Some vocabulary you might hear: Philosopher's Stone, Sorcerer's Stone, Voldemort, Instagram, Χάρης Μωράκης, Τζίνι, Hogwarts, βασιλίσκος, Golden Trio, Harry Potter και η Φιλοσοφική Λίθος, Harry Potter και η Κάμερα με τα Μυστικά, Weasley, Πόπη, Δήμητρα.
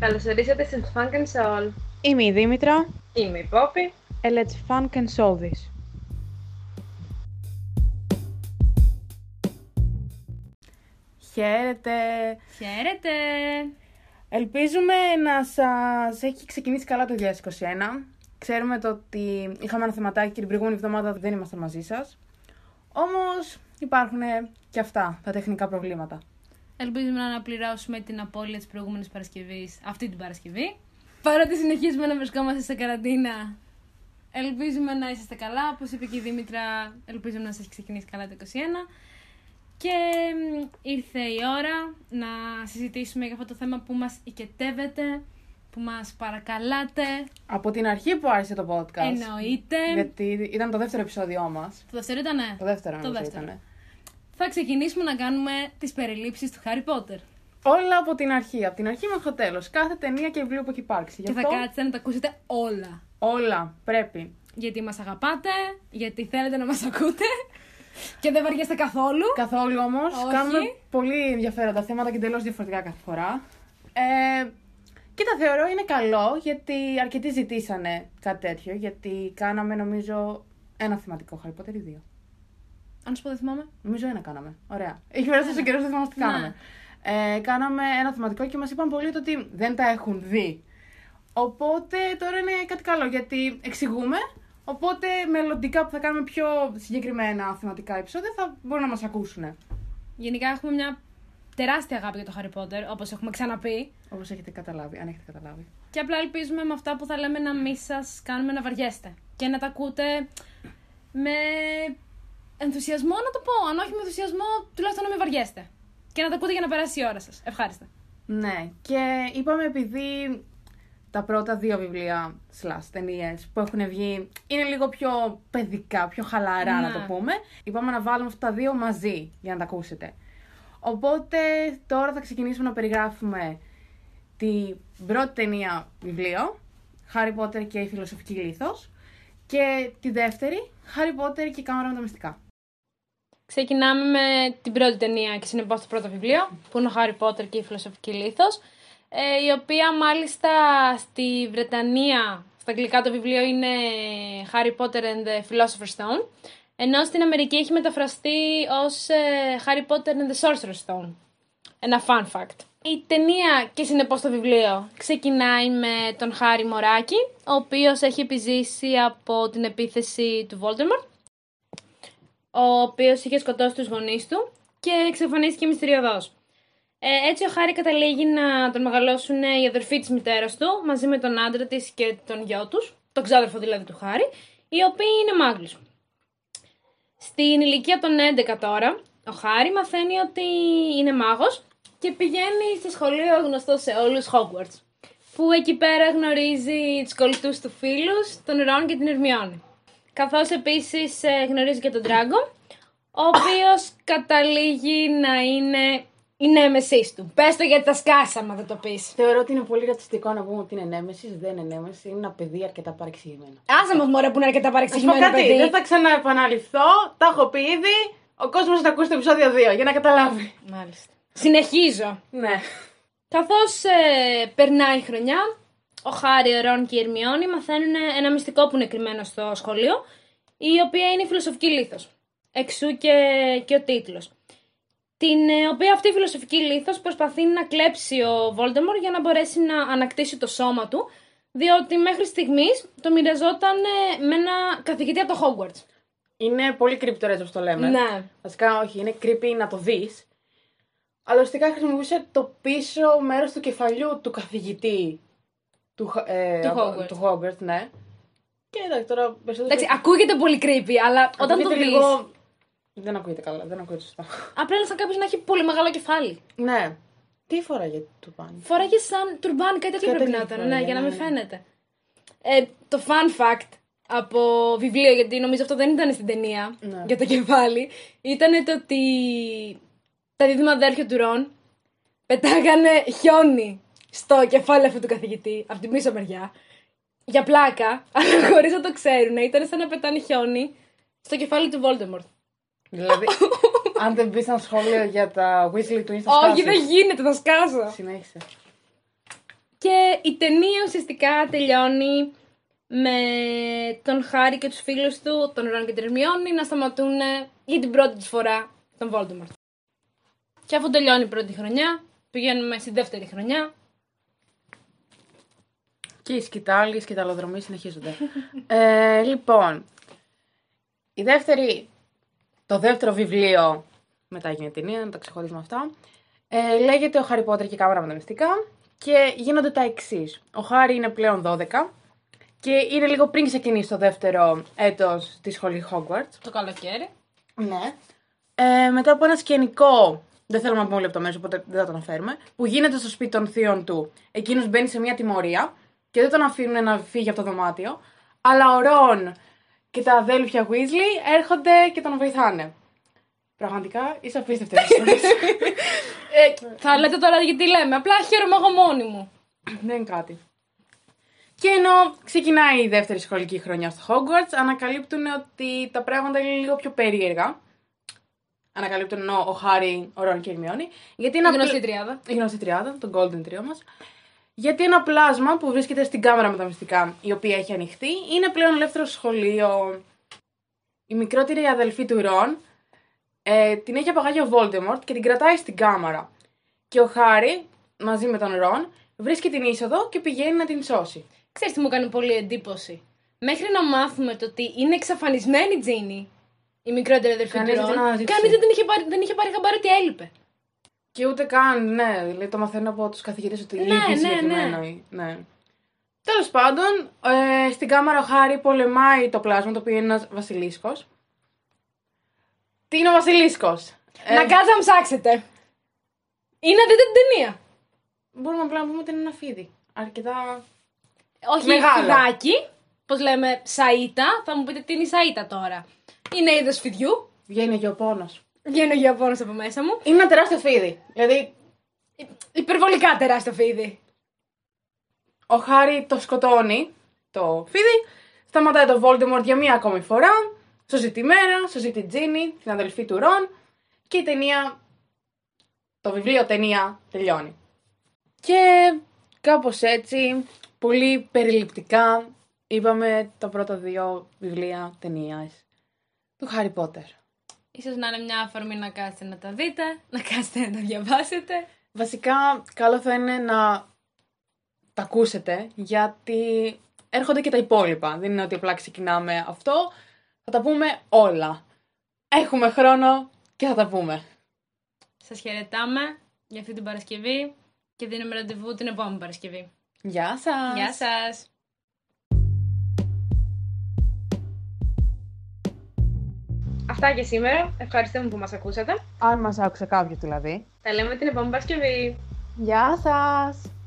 Καλώς ορίσατε στην Funk and Soul. Είμαι η Δήμητρα. Είμαι η Πόπη. And let's funk and solve this. Χαίρετε. Χαίρετε. Ελπίζουμε να σας έχει ξεκινήσει καλά το 2021. Ξέρουμε το ότι είχαμε ένα θεματάκι και την προηγούμενη εβδομάδα δεν ήμασταν μαζί σας. Όμως υπάρχουν και αυτά τα τεχνικά προβλήματα. Ελπίζουμε να αναπληρώσουμε την απώλεια της προηγούμενης Παρασκευής αυτή την Παρασκευή. Παρότι συνεχίζουμε να βρισκόμαστε σε καραντίνα, ελπίζουμε να είσαστε καλά. Όπως είπε και η Δήμητρα, ελπίζουμε να σας έχει ξεκινήσει καλά το 2021. Και ήρθε η ώρα να συζητήσουμε για αυτό το θέμα που μας οικετεύεται, που μας παρακαλάτε. Από την αρχή που άρχισε το podcast. Εννοείται. Γιατί ήταν το δεύτερο επεισόδιό μας. Το δεύτερο ήτανε. Το δεύτερο. Θα ξεκινήσουμε να κάνουμε τις περιλήψεις του Harry Potter. Όλα από την αρχή. Από την αρχή μέχρι το τέλος. Κάθε ταινία και βιβλίο που έχει υπάρξει. Και αυτό... θα κάτσετε να τα ακούσετε όλα. Όλα. Πρέπει. Γιατί μας αγαπάτε, γιατί θέλετε να μας ακούτε. Και δεν βαριέστε καθόλου. Καθόλου όμως. Όχι. Κάνουμε πολύ ενδιαφέροντα θέματα και τελώς διαφορετικά κάθε φορά. Κοίτα, θεωρώ είναι καλό γιατί αρκετοί ζητήσανε κάτι τέτοιο. Γιατί κάναμε νομίζω ένα θεματικό Harry Potter ή δύο. Αν σου πω δεν θυμάμαι. Νομίζω ένα κάναμε. Ωραία. Έχει περάσει τόσο καιρό που δεν θυμάμαι τι κάναμε. Κάναμε ένα θεματικό και μας είπαν πολύ το ότι δεν τα έχουν δει. Οπότε τώρα είναι κάτι καλό γιατί εξηγούμε. Οπότε μελλοντικά που θα κάνουμε πιο συγκεκριμένα θεματικά επεισόδια θα μπορούν να μας ακούσουν. Γενικά έχουμε μια τεράστια αγάπη για το Harry Potter, όπως έχουμε ξαναπεί. Όπως έχετε καταλάβει, αν έχετε καταλάβει. Και απλά ελπίζουμε με αυτά που θα λέμε να μην σας κάνουμε να βαριέστε. Και να τα ακούτε με ενθουσιασμό, να το πω. Αν όχι με ενθουσιασμό, τουλάχιστον να μην βαριέστε. Και να τα ακούτε για να περάσει η ώρα σας. Ευχάριστα. Ναι, και είπαμε επειδή τα πρώτα δύο βιβλία slash ταινίες που έχουν βγει είναι λίγο πιο παιδικά, πιο χαλαρά να το πούμε. Είπαμε να βάλουμε αυτά τα δύο μαζί για να τα ακούσετε. Οπότε τώρα θα ξεκινήσουμε να περιγράφουμε την πρώτη ταινία βιβλίο, Harry Potter και η Φιλοσοφική Λίθος, και τη δεύτερη, Harry Potter και η Κάμερα με τα Μυστικά. Ξεκινάμε με την πρώτη ταινία και συνεπώς το πρώτο βιβλίο, που είναι ο Harry Potter και η Φιλοσοφική Λίθος, η οποία μάλιστα στη Βρετανία, στα αγγλικά το βιβλίο είναι Harry Potter and the Philosopher's Stone, ενώ στην Αμερική έχει μεταφραστεί ως Harry Potter and the Sorcerer's Stone. Ένα fun fact. Η ταινία και συνεπώς το βιβλίο ξεκινάει με τον Χάρη Μωράκη, ο οποίος έχει επιζήσει από την επίθεση του Voldemort, ο οποίος είχε σκοτώσει τους γονείς του και εξαφανίστηκε μυστηριωδώς. Έτσι ο Χάρη καταλήγει να τον μεγαλώσουν η αδερφή της μητέρας του μαζί με τον άντρα της και τον γιο τους, τον ξάδερφο δηλαδή του Χάρη, οι οποίοι είναι μάγκλους. Στην ηλικία των 11 τώρα, ο Χάρη μαθαίνει ότι είναι μάγος και πηγαίνει στο σχολείο γνωστό σε όλους, Hogwarts, που εκεί πέρα γνωρίζει τους κολλητούς του φίλους, τον Ρον και την Ερμιονη. Καθώς επίσης γνωρίζει και τον Τρανκο, ο οποίος καταλήγει να είναι η νέμεσής του. Πες το γιατί τα σκάσαμε, δεν το πεις. Θεωρώ ότι είναι πολύ ρατσιστικό να πούμε ότι είναι νέμεσης, δεν είναι νέμεση, είναι ένα παιδί αρκετά παρεξηγημένο. Άσε μας μωρέ που είναι αρκετά παρεξηγημένο παιδί. Κάτι, δεν θα ξαναεπαναληφθώ, τα έχω πει ήδη, ο κόσμος θα ακούσει το επεισόδιο 2 για να καταλάβει. Μάλιστα. Συνεχίζω. Ναι. Καθώς περνάει η χρονιά, ο Χάρη, ο Ρον και η Ερμιόνη μαθαίνουν ένα μυστικό που είναι κρυμμένο στο σχολείο, η οποία είναι η Φιλοσοφική Λίθος. Εξού και ο τίτλος. Την οποία αυτή η Φιλοσοφική Λίθος προσπαθεί να κλέψει ο Voldemort για να μπορέσει να ανακτήσει το σώμα του, διότι μέχρι στιγμής το μοιραζόταν με ένα καθηγητή από το Hogwarts. Είναι πολύ creepy τώρα όπως το λέμε. Ναι. Βασικά όχι, είναι creepy να το δεις. Αλλά ουσιαστικά χρησιμοποιούσε το πίσω μέρος του κεφαλιού του καθηγητή του Hogwarts, ναι. Και εντάξει, τώρα περισσότερο. Εντάξει, ακούγεται πολύ creepy, αλλά όταν το δεις. Λίγο... δεν ακούγεται καλά, δεν ακούγεται σωστά. Απλά είναι σαν κάποιος να έχει πολύ μεγάλο κεφάλι. Ναι. Τι φοράγε τουρμπάνι. Φοράγε σαν τουρμπάνι, κάτι τέτοιο πρέπει να ήταν. Ναι, για να μην φαίνεται. Το fun fact από βιβλίο, γιατί νομίζω αυτό δεν ήταν στην ταινία για το κεφάλι, ήταν το ότι τα δίδυμα αδέρφια του Ρον πετάγανε χιόνι στο κεφάλι αυτού του καθηγητή, από την πίσω μεριά, για πλάκα, αλλά χωρίς να το ξέρουν. Ήταν σαν να πετάνε χιόνι στο κεφάλι του Voldemort. Δηλαδή, αν δεν μπει σαν σχόλιο για τα Weasley του Instagram. Όχι, δεν γίνεται, θα σκάσω. Συνέχισε. Και η ταινία ουσιαστικά τελειώνει με τον Χάρη και τους φίλους του, τον Ρον και την Ερμιονή, να σταματούν για την πρώτη τους φορά τον Voldemort. Και αφού τελειώνει η πρώτη χρονιά, πηγαίνουμε στη δεύτερη χρονιά. Και οι σκητάλοι, οι σκηταλοδρομοί συνεχίζονται. Λοιπόν, το δεύτερο βιβλίο, μετά έγινε η ταινία, να τα ξεχωρίζουμε αυτά, λέγεται «Ο Harry Potter και η Κάμερα με τα Μυστικά» και γίνονται τα εξής. Ο Χάρη είναι πλέον 12 και είναι λίγο πριν ξεκινήσει το δεύτερο έτος της σχολής Hogwarts. Το καλοκαίρι. Ναι. Μετά από ένα σκηνικό, δεν θέλουμε να πούμε λεπτομέρειες, οπότε δεν θα το αναφέρουμε, που γίνεται στο σπίτι των θείων του, εκείνος μπαίνει σε μια τιμωρία και δεν τον αφήνουν να φύγει από το δωμάτιο, αλλά ο Ρον και τα αδέλφια Weasley έρχονται και τον βοηθάνε. Πραγματικά είσαι απίστευτη. Θα λέτε τώρα γιατί λέμε. Απλά χαίρομαι εγώ μόνη μου. Δεν είναι κάτι. Και ενώ ξεκινάει η δεύτερη σχολική χρονιά στο Hogwarts, ανακαλύπτουν ότι τα πράγματα είναι λίγο πιο περίεργα. Ανακαλύπτουν ο Χάρη, ο Ρον και η Ερμιόνη. Η γνωστή τριάδα, το Golden Trio μας. Γιατί ένα πλάσμα που βρίσκεται στην κάμερα με τα μυστικά, η οποία έχει ανοιχτεί, είναι πλέον ελεύθερο σχολείο. Η μικρότερη αδελφή του Ρον την έχει απαγάγει ο Voldemort και την κρατάει στην κάμαρα. Και ο Χάρη, μαζί με τον Ρον, βρίσκει την είσοδο και πηγαίνει να την σώσει. Ξέρεις τι μου κάνει πολύ εντύπωση? Μέχρι να μάθουμε το ότι είναι εξαφανισμένη Τζίνι, η μικρότερη αδελφή του Ρον, κανείς δεν είχε πάρει χαμπάρι ότι έλειπε. Και ούτε καν, ναι, δηλαδή το μαθαίνω από τους καθηγητές ότι λείπει συγκεκριμένα. Ναι. Τέλος πάντων, στην κάμαρα ο Χάρη πολεμάει το πλάσμα, το οποίο είναι ένας βασιλίσκος. Τι είναι ο βασιλίσκος? Να κάτσετε να ψάξετε. Ή να δείτε την ταινία. Μπορούμε απλά να πούμε ότι είναι ένα φίδι. Αρκετά. Όχι φιδάκι, πως λέμε σαΐτα. Θα μου πείτε τι είναι η σαΐτα τώρα. Είναι είδος φιδιού. Βγαίνει αγιοπόνος. Βγαίνει αγιοπόνος από μέσα μου. Είναι ένα τεράστιο φίδι. Δηλαδή υπερβολικά τεράστιο φίδι. Ο Χάρη το σκοτώνει το φίδι. Σταματάει το Voldemort για μία ακόμη φορά. Σωζει τη μέρα, σωζει την Τζίνι, την αδελφή του Ρον και η ταινία, το βιβλίο ταινία τελειώνει. Και κάπως έτσι, πολύ περιληπτικά, είπαμε τα πρώτα δύο βιβλία ταινίας του Χάρι Πότερ. Ίσως να είναι μια αφορμή να κάτσετε να τα δείτε, να κάτσετε να τα διαβάσετε. Βασικά, καλό θα είναι να τα ακούσετε, γιατί έρχονται και τα υπόλοιπα. Δεν είναι ότι απλά ξεκινάμε αυτό. Θα τα πούμε όλα. Έχουμε χρόνο και θα τα πούμε. Σας χαιρετάμε για αυτή την Παρασκευή και δίνουμε ραντεβού την επόμενη Παρασκευή. Γεια σας! Γεια σας! Αυτά για σήμερα. Ευχαριστούμε που μας ακούσατε. Αν μας άκουσε κάποιο δηλαδή. Τα λέμε την επόμενη Παρασκευή. Γεια σας!